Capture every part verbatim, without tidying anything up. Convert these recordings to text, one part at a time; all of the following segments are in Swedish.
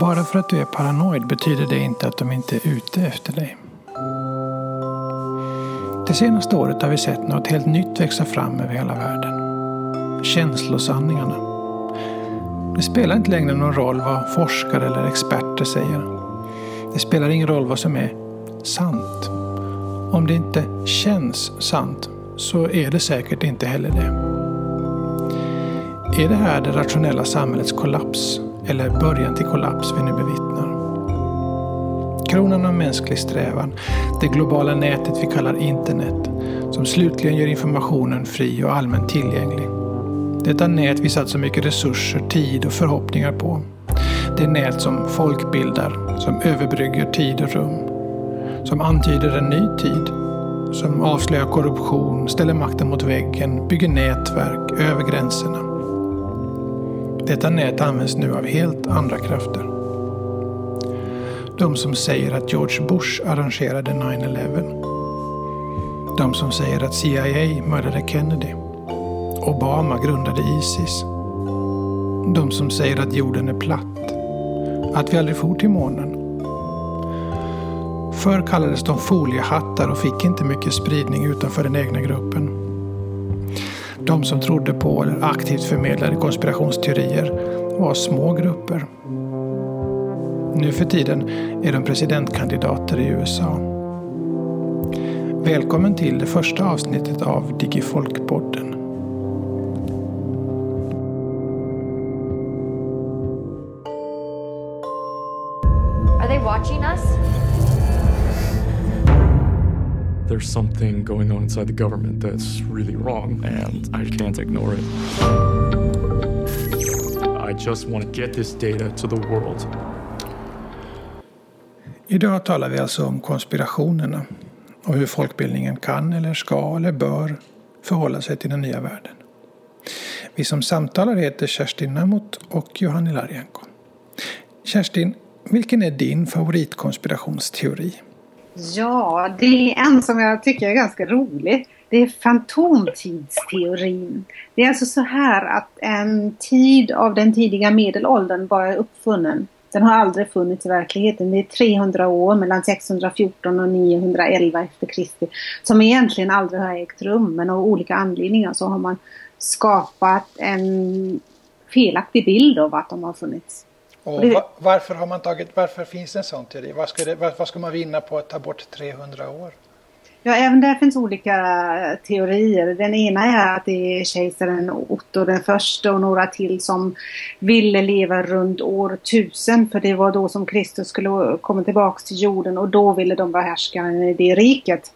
Bara för att du är paranoid betyder det inte att de inte är ute efter dig. Det senaste året har vi sett något helt nytt växa fram över hela världen. Känslosanningarna. Det spelar inte längre någon roll vad forskare eller experter säger. Det spelar ingen roll vad som är sant. Om det inte känns sant så är det säkert inte heller det. Är det här det rationella samhällets kollaps eller början till kollaps vi nu bevittnar? Kronan av mänsklig strävan, det globala nätet vi kallar internet, som slutligen gör informationen fri och allmänt tillgänglig. Detta nät vi satt så mycket resurser, tid och förhoppningar på. Det nät som folkbildar, som överbrygger tid och rum, som antyder en ny tid, som avslöjar korruption, ställer makten mot väggen, bygger nätverk över gränserna. Detta nät används nu av helt andra krafter. De som säger att George Bush arrangerade nine eleven. De som säger att C I A mördade Kennedy. Obama grundade ISIS. De som säger att jorden är platt. Att vi aldrig for till månen. Förr kallades de foliehattar och fick inte mycket spridning utanför den egna gruppen. De som trodde på eller aktivt förmedlade konspirationsteorier var små grupper. Nu för tiden är de presidentkandidater i U S A. Välkommen till det första avsnittet av Digifolkpodden. Are they watching us? There's something going on inside the government that's really wrong and I can't ignore it. I just want to get this data to the world. Idag talar vi alltså om konspirationerna och hur folkbildningen kan eller ska eller bör förhålla sig till den nya världen. Vi som samtalar heter Kerstin Namuth och Johanni Larjanko. Kerstin, vilken är din favoritkonspirationsteori? Ja, det är en som jag tycker är ganska rolig. Det är fantomtidsteorin. Det är alltså så här att en tid av den tidiga medelåldern bara är uppfunnen. Den har aldrig funnits i verkligheten. Det är trehundra år mellan sexhundrafjorton och niohundraelva efter Kristi som egentligen aldrig har ägt rum, men av olika anledningar så har man skapat en felaktig bild av att de har funnits. Och det... varför har man tagit varför finns en sån teori? Vad ska, det, var, vad ska man vinna på att ta bort trehundra år? Ja, även där finns olika teorier. Den ena är att det är kejsaren Otto den första och några till som ville leva runt år tusen. För det var då som Kristus skulle komma tillbaka till jorden och då ville de vara härskaren i det riket.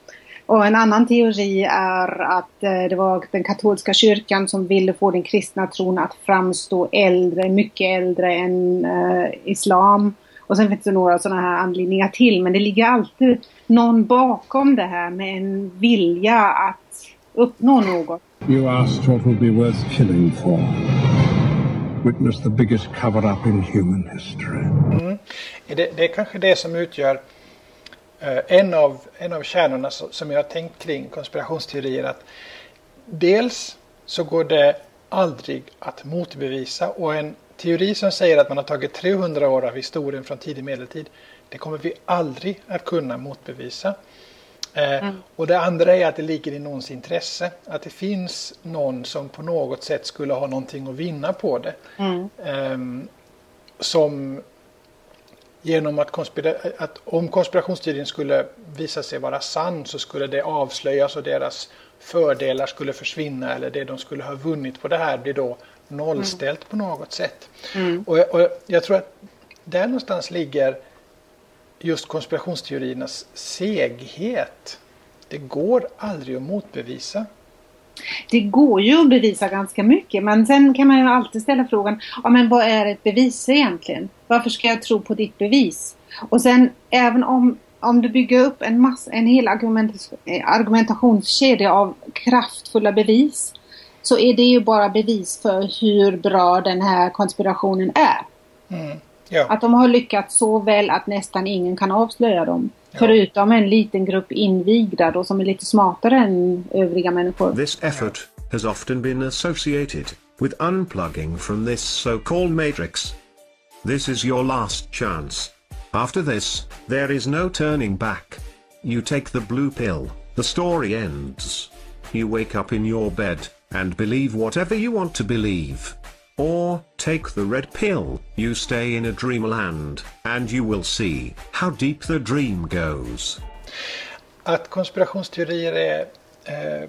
Och en annan teori är att det var den katolska kyrkan som ville få den kristna tron att framstå äldre, mycket äldre än eh, islam. Och sen finns det några sådana här anledningar till. Men det ligger alltid någon bakom det här med en vilja att uppnå något. You asked what would be worth killing for. Witness the biggest cover-up in human history. Mm. Det, det är kanske det som utgör eh, en, av, en av kärnorna som jag har tänkt kring konspirationsteorier. Att dels så går det aldrig att motbevisa och en teori som säger att man har tagit trehundra år av historien från tidig medeltid, det kommer vi aldrig att kunna motbevisa. Eh, mm. Och det andra är att det ligger i någons intresse. Att det finns någon som på något sätt skulle ha någonting att vinna på det. Mm. Eh, som genom att, konspira- att om konspirationsteorin skulle visa sig vara sann så skulle det avslöjas och deras fördelar skulle försvinna eller det de skulle ha vunnit på det här blir då nollställt mm. på något sätt. Mm. Och, och jag tror att där någonstans ligger just konspirationsteoriernas seghet. Det går aldrig att motbevisa. Det går ju att bevisa ganska mycket, men sen kan man ju alltid ställa frågan, ja, men vad är ett bevis egentligen? Varför ska jag tro på ditt bevis? Och sen även om Om du bygger upp en, massa, en hel argument, argumentationskedja av kraftfulla bevis så är det ju bara bevis för hur bra den här konspirationen är. Mm. Ja. Att de har lyckats så väl att nästan ingen kan avslöja dem. Ja. Förutom en liten grupp invigda då, som är lite smartare än övriga människor. This effort has often been associated with unplugging from this so-called matrix. This is your last chance. After this, there is no turning back. You take the blue pill, the story ends. You wake up in your bed, and believe whatever you want to believe. Or, take the red pill, you stay in a dreamland, and you will see how deep the dream goes. Att konspirationsteorier är eh,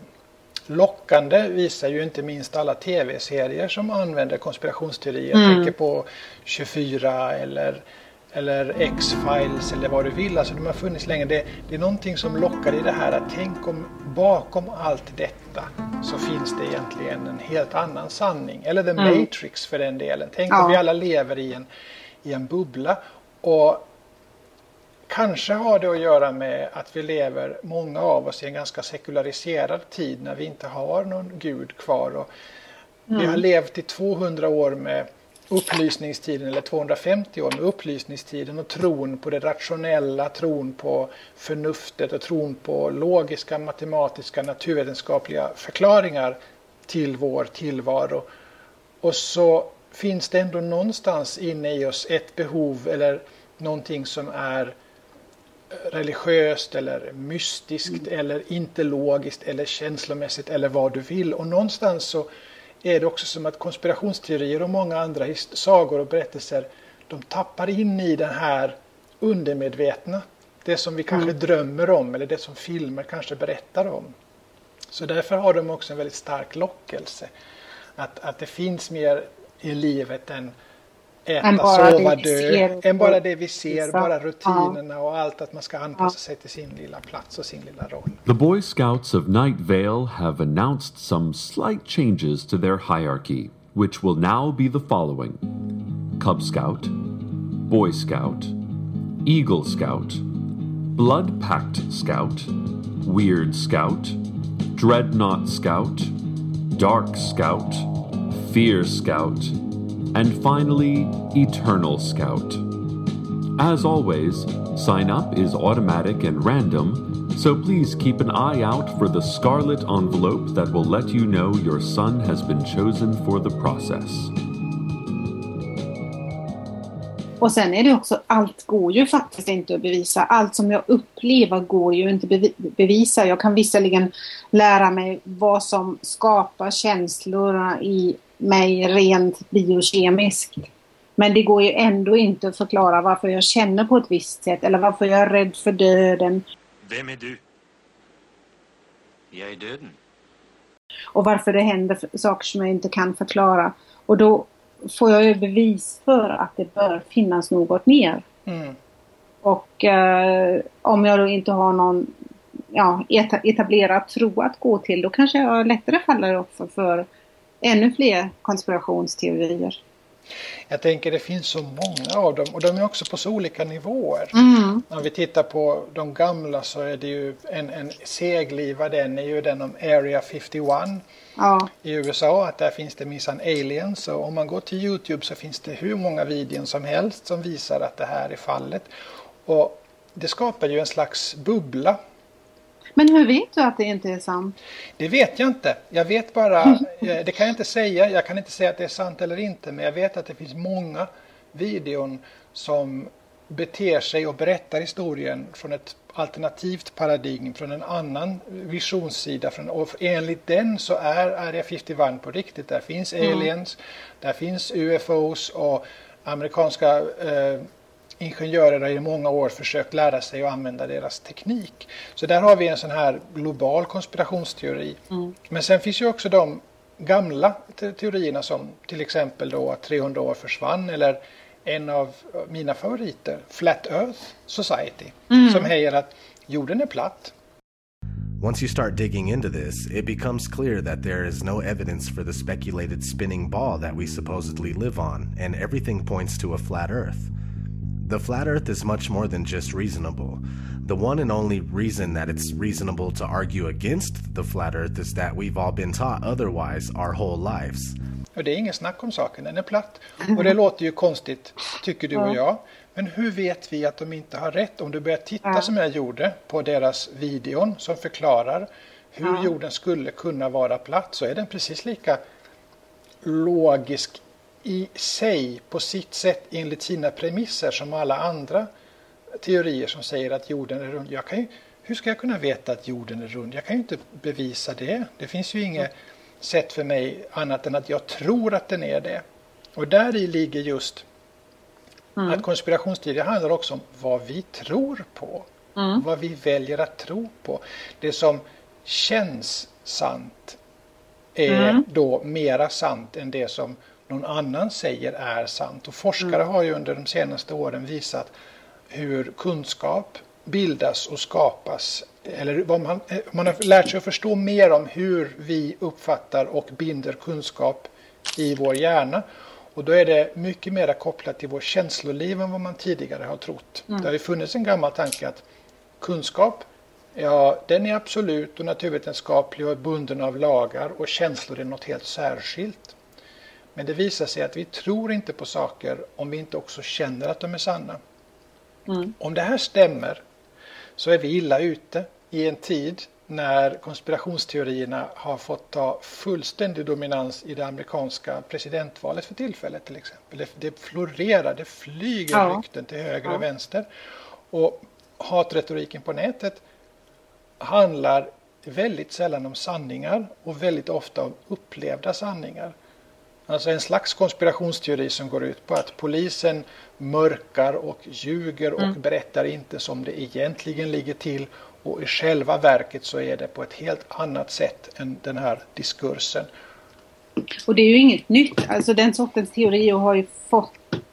lockande visar ju inte minst alla tv-serier som använder konspirationsteorier. Mm. Jag tänker på tjugofyra eller, eller X-Files eller vad du vill. Alltså de har funnits länge. Det, det är någonting som lockar i det här att tänk om bakom allt detta så finns det egentligen en helt annan sanning. Eller The mm. Matrix för den delen. Tänk ja. om vi alla lever i en, i en bubbla och kanske har det att göra med att vi lever, många av oss, i en ganska sekulariserad tid när vi inte har någon gud kvar. Och mm. vi har levt i tvåhundra år med upplysningstiden, eller tvåhundrafemtio år med upplysningstiden, och tron på det rationella, tron på förnuftet och tron på logiska, matematiska, naturvetenskapliga förklaringar till vår tillvaro. Och så finns det ändå någonstans inne i oss ett behov eller någonting som är religiöst eller mystiskt mm. eller inte logiskt eller känslomässigt eller vad du vill. Och någonstans så är det också som att konspirationsteorier och många andra sagor och berättelser, de tappar in i den här undermedvetna. Det som vi kanske mm. drömmer om eller det som filmer kanske berättar om. Så därför har de också en väldigt stark lockelse. Att, att det finns mer i livet än äta, än bara sova, dö, ser, än bara det vi ser, vissa. Bara rutinerna och allt, att man ska anpassa sig till sin lilla plats och sin lilla roll. The Boy Scouts of Night Vale have announced some slight changes to their hierarchy, which will now be the following: Cub Scout, Boy Scout, Eagle Scout, Blood Pact Scout, Weird Scout, Dreadnought Scout, Dark Scout, Fear Scout, and finally, Eternal Scout. As always, sign up is automatic and random, so please keep an eye out for the scarlet envelope that will let you know your son has been chosen for the process. Och sen är det också, allt går ju faktiskt inte att bevisa. Allt som jag upplever går ju inte bevi- bevisa. Jag kan visserligen lära mig vad som skapar känslorna i mig rent biokemiskt. Men det går ju ändå inte att förklara varför jag känner på ett visst sätt. Eller varför jag är rädd för döden. Vem är du? Jag är döden. Och varför det händer saker som jag inte kan förklara. Och då får jag ju bevis för att det bör finnas något mer. Mm. Och eh, om jag då inte har någon ja, etablerad tro att gå till. Då kanske jag lättare faller också för ännu fler konspirationsteorier. Jag tänker det finns så många av dem. Och de är också på så olika nivåer. Mm. Om vi tittar på de gamla så är det ju en, en segliva. Den är ju den om Area femtioett ja. i U S A. Att där finns det minsann aliens. Och om man går till YouTube så finns det hur många videon som helst som visar att det här är fallet. Och det skapar ju en slags bubbla. Men hur vet du att det inte är sant? Det vet jag inte. Jag vet bara, det kan jag inte säga. Jag kan inte säga att det är sant eller inte. Men jag vet att det finns många videon som beter sig och berättar historien från ett alternativt paradigm. Från en annan visionssida. Och enligt den så är Area femtioett på riktigt. Där finns aliens, mm. där finns U F Os och amerikanska eh, ingenjörer har i många år försökt lära sig att använda deras teknik. Så där har vi en sån här global konspirationsteori. Mm. Men sen finns ju också de gamla te- teorierna som till exempel då att trehundra år försvann. Eller en av mina favoriter, Flat Earth Society. Mm. Som säger att jorden är platt. Once you start digging into this, it becomes clear that there is no evidence for the speculated spinning ball that we supposedly live on. And everything points to a flat earth. The flat earth is much more than just reasonable. The one and only reason that it's reasonable to argue against the flat earth is that we've all been taught otherwise our whole lives. Och det är ingen snack om saken, den är platt. Och det låter ju konstigt, tycker du och jag. Men hur vet vi att de inte har rätt? Om du börjar titta som jag gjorde på deras videon som förklarar hur jorden skulle kunna vara platt, så är den precis lika logisk i sig på sitt sätt enligt sina premisser som alla andra teorier som säger att jorden är rund. Jag kan ju, hur ska jag kunna veta att jorden är rund? Jag kan ju inte bevisa det. Det finns ju inget mm. sätt för mig annat än att jag tror att den är det. Och där i ligger just mm. att konspirationsteorier handlar också om vad vi tror på. Mm. Vad vi väljer att tro på. Det som känns sant är mm. då mera sant än det som någon annan säger är sant. Och forskare mm. har ju under de senaste åren visat hur kunskap bildas och skapas. Eller vad man, man har lärt sig att förstå mer om hur vi uppfattar och binder kunskap i vår hjärna. Och då är det mycket mer kopplat till vår känsloliv än vad man tidigare har trott. Mm. Det har ju funnits en gammal tanke att kunskap, ja, den är absolut och naturvetenskaplig och är bunden av lagar, och känslor är något helt särskilt. Men det visar sig att vi tror inte på saker om vi inte också känner att de är sanna. Mm. Om det här stämmer så är vi illa ute i en tid när konspirationsteorierna har fått ta fullständig dominans i det amerikanska presidentvalet för tillfället till exempel. Det florerar, det flyger ja. rykten till höger och ja. vänster. Och hatretoriken på nätet handlar väldigt sällan om sanningar och väldigt ofta om upplevda sanningar. Alltså en slags konspirationsteori som går ut på att polisen mörkar och ljuger och mm. berättar inte som det egentligen ligger till. Och i själva verket så är det på ett helt annat sätt än den här diskursen. Och det är ju inget nytt. Alltså den sortens teorier har ju fått,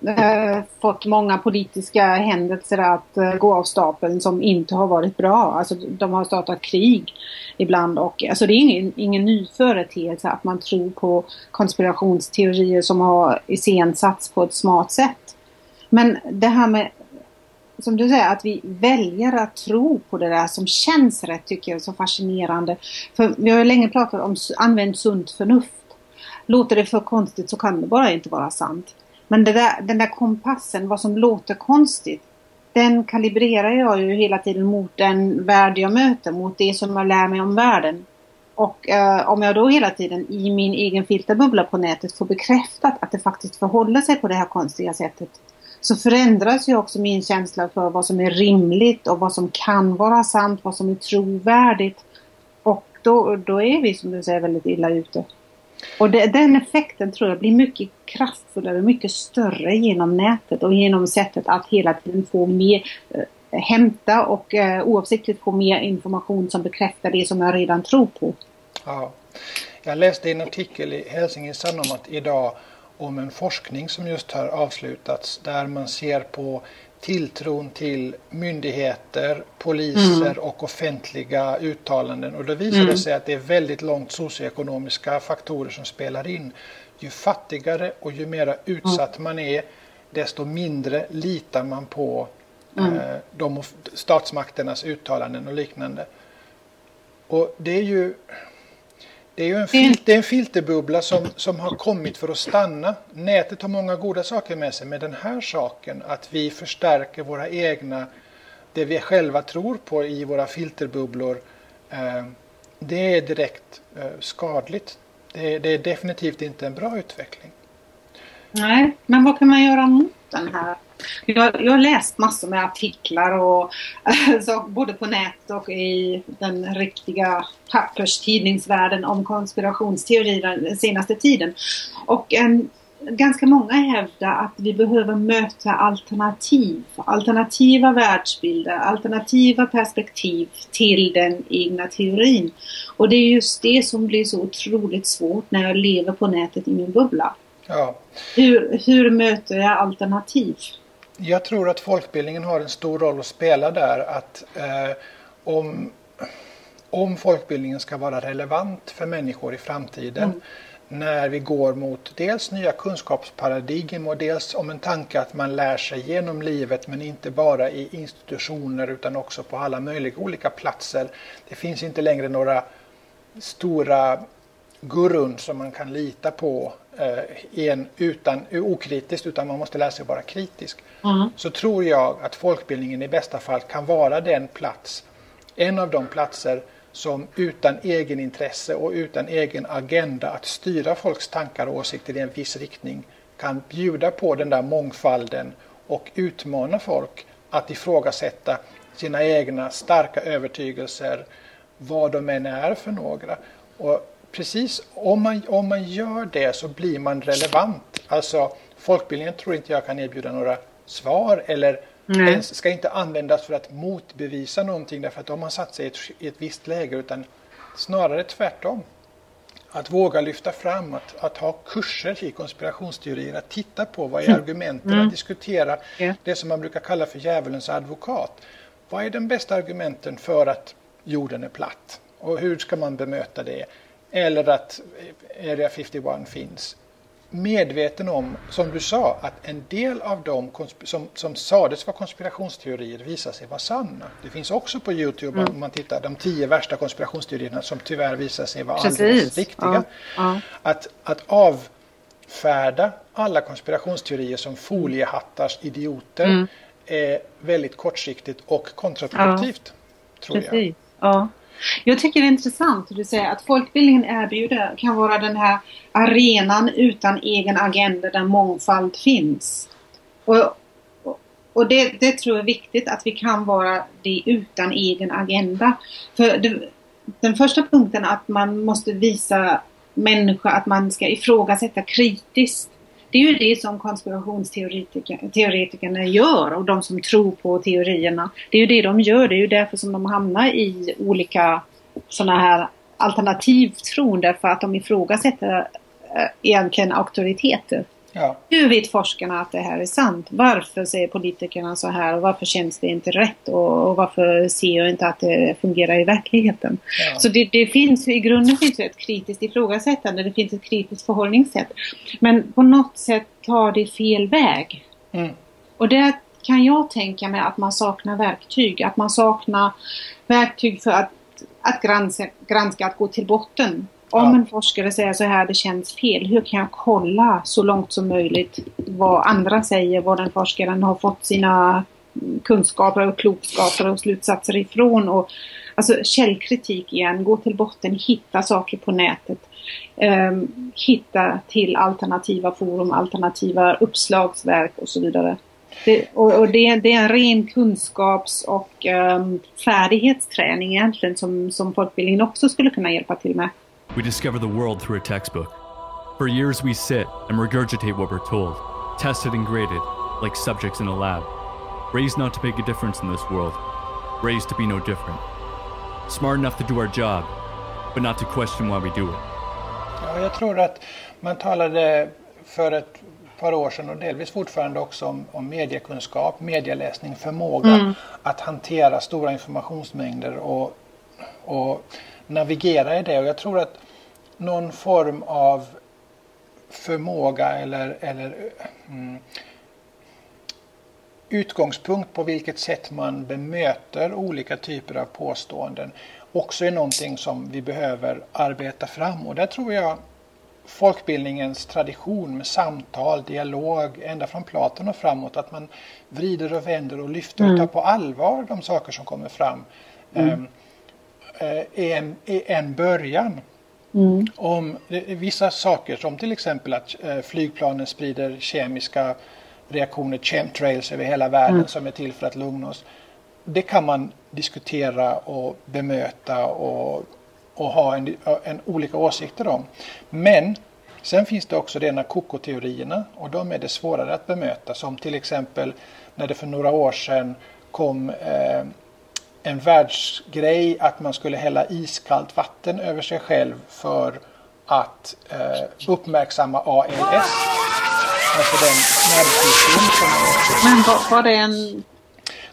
äh, fått många politiska händelser att äh, gå av stapeln som inte har varit bra. Alltså de har startat krig ibland. Och, alltså det är ingen, ingen ny företeelse att man tror på konspirationsteorier som har iscensatts på ett smart sätt. Men det här med, som du säger, att vi väljer att tro på det där som känns rätt, tycker jag är så fascinerande. För vi har ju länge pratat om använd sunt förnuft. Låter det för konstigt så kan det bara inte vara sant. Men det där, den där kompassen, vad som låter konstigt, den kalibrerar jag ju hela tiden mot den värld jag möter, mot det som jag lär mig om världen. Och eh, om jag då hela tiden i min egen filterbubbla på nätet får bekräftat att det faktiskt förhåller sig på det här konstiga sättet, så förändras ju också min känsla för vad som är rimligt och vad som kan vara sant, vad som är trovärdigt. Och då, då är vi, som du säger, väldigt illa ute. Och det, den effekten tror jag blir mycket kraftfullare och mycket större genom nätet och genom sättet att hela tiden få mer, äh, hämta och äh, oavsiktligt få mer information som bekräftar det som jag redan tror på. Ja. Jag läste en artikel i Helsingin Sanomat idag om en forskning som just har avslutats där man ser på tilltron till myndigheter, poliser mm. och offentliga uttalanden. Och då visar mm. det sig att det är väldigt långt socioekonomiska faktorer som spelar in. Ju fattigare och ju mer utsatt mm. man är, desto mindre litar man på mm. eh, de statsmakternas uttalanden och liknande. Och det är ju... Det är ju en, fil- det är en filterbubbla som, som har kommit för att stanna. Nätet har många goda saker med sig, men den här saken, att vi förstärker våra egna, det vi själva tror på i våra filterbubblor, eh, det är direkt eh, skadligt. Det, det är definitivt inte en bra utveckling. Nej, men vad kan man göra mot den här? Jag, jag har läst massor med artiklar och, alltså, både på nätet och i den riktiga papperstidningsvärlden om konspirationsteorier den senaste tiden. Och en, ganska många hävdar att vi behöver möta alternativ, alternativa världsbilder, alternativa perspektiv till den egna teorin. Och det är just det som blir så otroligt svårt när jag lever på nätet i min bubbla. Ja. Hur, hur möter jag alternativ? Jag tror att folkbildningen har en stor roll att spela där. Att, eh, om, om folkbildningen ska vara relevant för människor i framtiden mm. när vi går mot dels nya kunskapsparadigm och dels om en tanke att man lär sig genom livet, men inte bara i institutioner utan också på alla möjliga olika platser. Det finns inte längre några stora gurun som man kan lita på en utan, okritiskt, utan man måste lära sig vara kritisk. Mm. Så tror jag att folkbildningen i bästa fall kan vara den plats, en av de platser som utan egen intresse och utan egen agenda att styra folks tankar och åsikter i en viss riktning kan bjuda på den där mångfalden och utmana folk att ifrågasätta sina egna starka övertygelser, vad de än är för några. Och precis om man, om man gör det så blir man relevant. Alltså folkbildningen tror inte jag kan erbjuda några svar eller mm. ens ska inte användas för att motbevisa någonting därför att de har satt sig i ett, i ett visst läge, utan snarare tvärtom. Att våga lyfta fram, att, att ha kurser i konspirationsteorier, att titta på vad är argumenten, mm. att diskutera yeah. det som man brukar kalla för djävulens advokat. Vad är den bästa argumenten för att jorden är platt? Och hur ska man bemöta det? Eller att Area femtioett finns. Medveten om, som du sa, att en del av dem konsp- som, som sades vara konspirationsteorier visar sig vara sanna. Det finns också på YouTube, mm. om man tittar, de tio värsta konspirationsteorierna som tyvärr visar sig vara Precis. alldeles riktiga. Ja. Ja. Att, att avfärda alla konspirationsteorier som foliehattars idioter mm. är väldigt kortsiktigt och kontraproduktivt, ja. tror Precis. jag. Ja. Jag tycker det är intressant att du säger att folkbildningen erbjuder kan vara den här arenan utan egen agenda där mångfald finns. Och, och det, det tror jag är viktigt, att vi kan vara det utan egen agenda. För det, den första punkten att man måste visa människor att man ska ifrågasätta kritiskt. Det är ju det som konspirationsteoretikerna gör och de som tror på teorierna. Det är ju det de gör. Det är ju därför som de hamnar i olika sådana här alternativtron. Därför att de ifrågasätter egentligen auktoriteter. Ja. Hur vet forskarna att det här är sant? Varför säger politikerna så här? Och varför känns det inte rätt? Och, och varför ser jag inte att det fungerar i verkligheten? Ja. Så det, det finns i grunden finns ett kritiskt ifrågasättande. Det finns ett kritiskt förhållningssätt. Men på något sätt tar det fel väg. Mm. Och det kan jag tänka mig att man saknar verktyg. Att man saknar verktyg för att, att granska, granska, att gå till botten. Om en forskare säger så här, det känns fel. Hur kan jag kolla så långt som möjligt vad andra säger, vad den forskaren har fått sina kunskaper och klokskaper och slutsatser ifrån. Och, alltså källkritik igen, gå till botten, hitta saker på nätet. Um, hitta till alternativa forum, alternativa uppslagsverk och så vidare. Det, och och det, det är en ren kunskaps- och um, färdighetsträning egentligen som, som folkbildningen också skulle kunna hjälpa till med. We discover the world through a textbook. For years we sit and regurgitate what we're told, tested and graded, like subjects in a lab. Raised not to make a difference in this world, raised to be no different. Smart enough to do our job, but not to question why we do it. Ja, jag tror att man talade för ett par år sedan och delvis fortfarande också om, om mediekunskap, medieläsning, förmåga mm. att hantera stora informationsmängder och, och navigera i det. Och jag tror att någon form av förmåga eller, eller mm, utgångspunkt på vilket sätt man bemöter olika typer av påståenden också är någonting som vi behöver arbeta fram. Och där tror jag folkbildningens tradition med samtal, dialog, ända från Platon och framåt, att man vrider och vänder och lyfter mm. och tar på allvar de saker som kommer fram. Mm. Um, är en, är en början. Mm. Om vissa saker som till exempel att flygplanen sprider kemiska reaktioner, chemtrails över hela världen mm. som är till för att lugna oss. Det kan man diskutera och bemöta och, och ha en, en olika åsikter om. Men sen finns det också rena kokoteorierna och de är det svårare att bemöta. Som till exempel när det för några år sedan kom eh, en världsgrej att man skulle hälla iskallt vatten över sig själv för att eh, uppmärksamma A L S. Alltså den nervsjukdom som man... Men var, var det en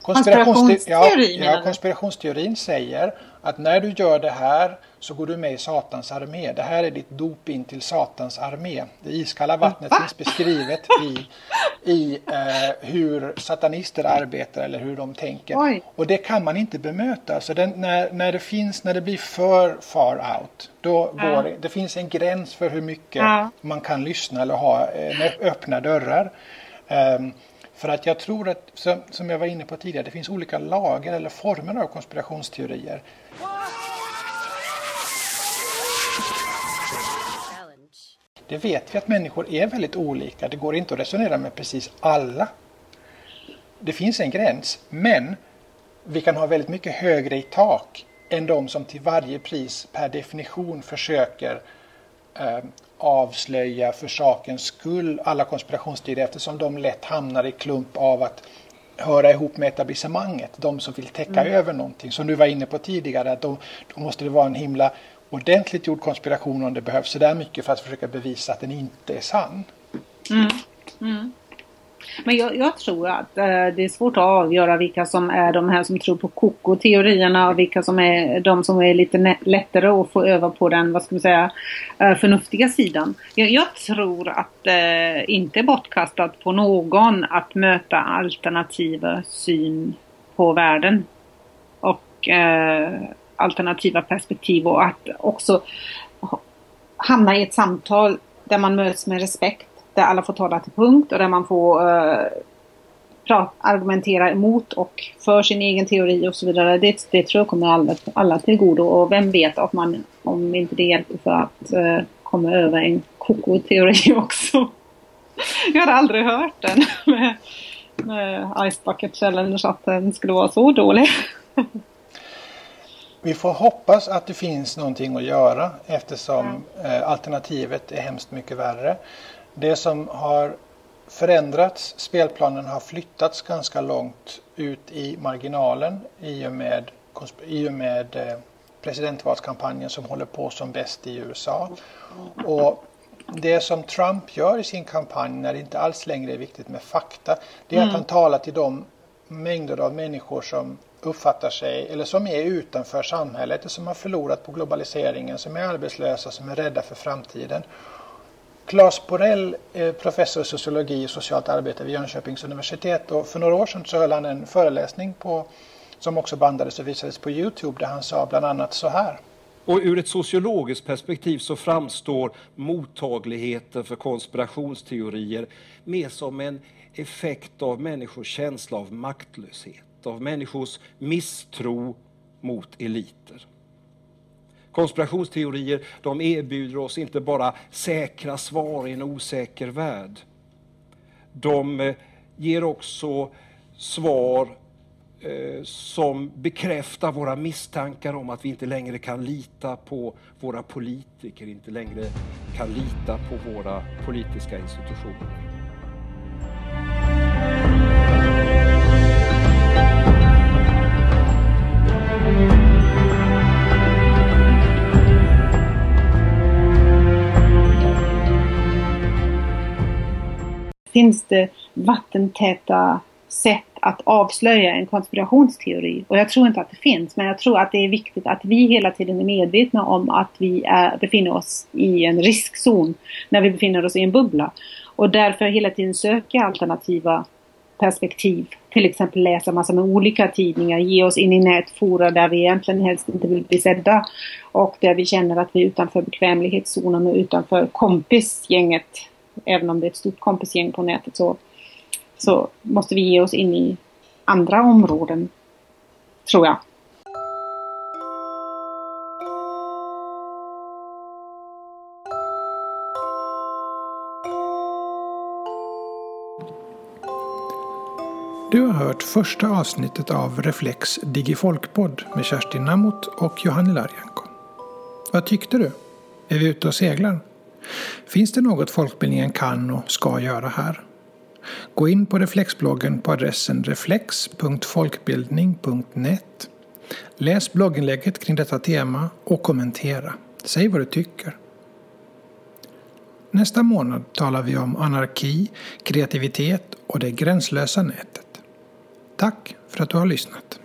konspirationsteori? Ja, ja, konspirationsteorin säger att när du gör det här så går du med i Satans armé. Det här är ditt dop in till Satans armé. Det iskalla vattnet Va? finns beskrivet i, i eh, hur satanister arbetar eller hur de tänker. Oj. Och det kan man inte bemöta. Så den, när, när, det finns, när det blir för far out, då ja. går det, det finns en gräns för hur mycket ja. man kan lyssna eller ha eh, öppna dörrar. Um, För att jag tror att, som jag var inne på tidigare, det finns olika lager eller former av konspirationsteorier. det vet vi att människor är väldigt olika. Det går inte att resonera med precis alla. Det finns en gräns, men vi kan ha väldigt mycket högre i tak än de som till varje pris per definition försöker eh, avslöja för sakens skull alla konspirationsteorier, eftersom de lätt hamnar i klump av att höra ihop med etablissemanget. De som vill täcka mm. över någonting, som du var inne på tidigare, att då, då måste det vara en himla ordentligt gjord konspiration om det behövs så där mycket för att försöka bevisa att den inte är sann. Mm. Mm. Men jag, jag tror att eh, det är svårt att avgöra vilka som är de här som tror på koko-teorierna och vilka som är de som är lite nä- lättare att få öva på den, vad ska man säga, eh, förnuftiga sidan. Jag, jag tror att eh, inte bortkastat på någon att möta alternativa syn på världen och eh, alternativa perspektiv, och att också hamna i ett samtal där man möts med respekt, där alla får tala till punkt och där man får eh, prat, argumentera emot och för sin egen teori och så vidare. Det, det tror jag kommer alla, alla till godo, och vem vet att man, om inte det hjälper för att eh, komma över en koko-teori också. Jag hade aldrig hört den med, med Ice Bucket Challenge, att den skulle vara så dålig. Vi får hoppas att det finns någonting att göra, eftersom eh, alternativet är hemskt mycket värre. Det som har förändrats, spelplanen har flyttats ganska långt ut i marginalen i och med, i och med presidentvalskampanjen som håller på som bäst i U S A. Och det som Trump gör i sin kampanj, när det inte alls längre är viktigt med fakta, det är mm. att han talar till de mängder av människor som uppfattar sig, eller som är utanför samhället, som har förlorat på globaliseringen, som är arbetslösa, som är rädda för framtiden. Claes Porell, professor i sociologi och socialt arbete vid Jönköpings universitet, och för några år sedan så höll han en föreläsning på, som också bandades och visades på YouTube, där han sa bland annat så här. Och ur ett sociologiskt perspektiv så framstår mottagligheten för konspirationsteorier mer som en effekt av människors känsla av maktlöshet, av människors misstro mot eliter. Konspirationsteorier, de erbjuder oss inte bara säkra svar i en osäker värld. De ger också svar eh, som bekräftar våra misstankar om att vi inte längre kan lita på våra politiker, inte längre kan lita på våra politiska institutioner. Finns det vattentäta sätt att avslöja en konspirationsteori? Och jag tror inte att det finns, men jag tror att det är viktigt att vi hela tiden är medvetna om att vi är, befinner oss i en riskzon när vi befinner oss i en bubbla. Och därför hela tiden söka alternativa perspektiv. Till exempel läsa massa med olika tidningar, ge oss in i nätfora där vi egentligen helst inte vill bli sedda och där vi känner att vi är utanför bekvämlighetszonen och utanför kompisgänget. Även om det är ett stort kompisgäng på nätet, så, så måste vi ge oss in i andra områden, tror jag. Du har hört första avsnittet av Reflex Digifolkpodd med Kerstin Namuth och Johanni Larjanko. Vad tyckte du? Är vi ute och seglar? Finns det något folkbildningen kan och ska göra här? Gå in på Reflexbloggen på adressen reflex punkt folkbildning punkt net. Läs blogginlägget kring detta tema och kommentera. Säg vad du tycker. Nästa månad talar vi om anarki, kreativitet och det gränslösa nätet. Tack för att du har lyssnat.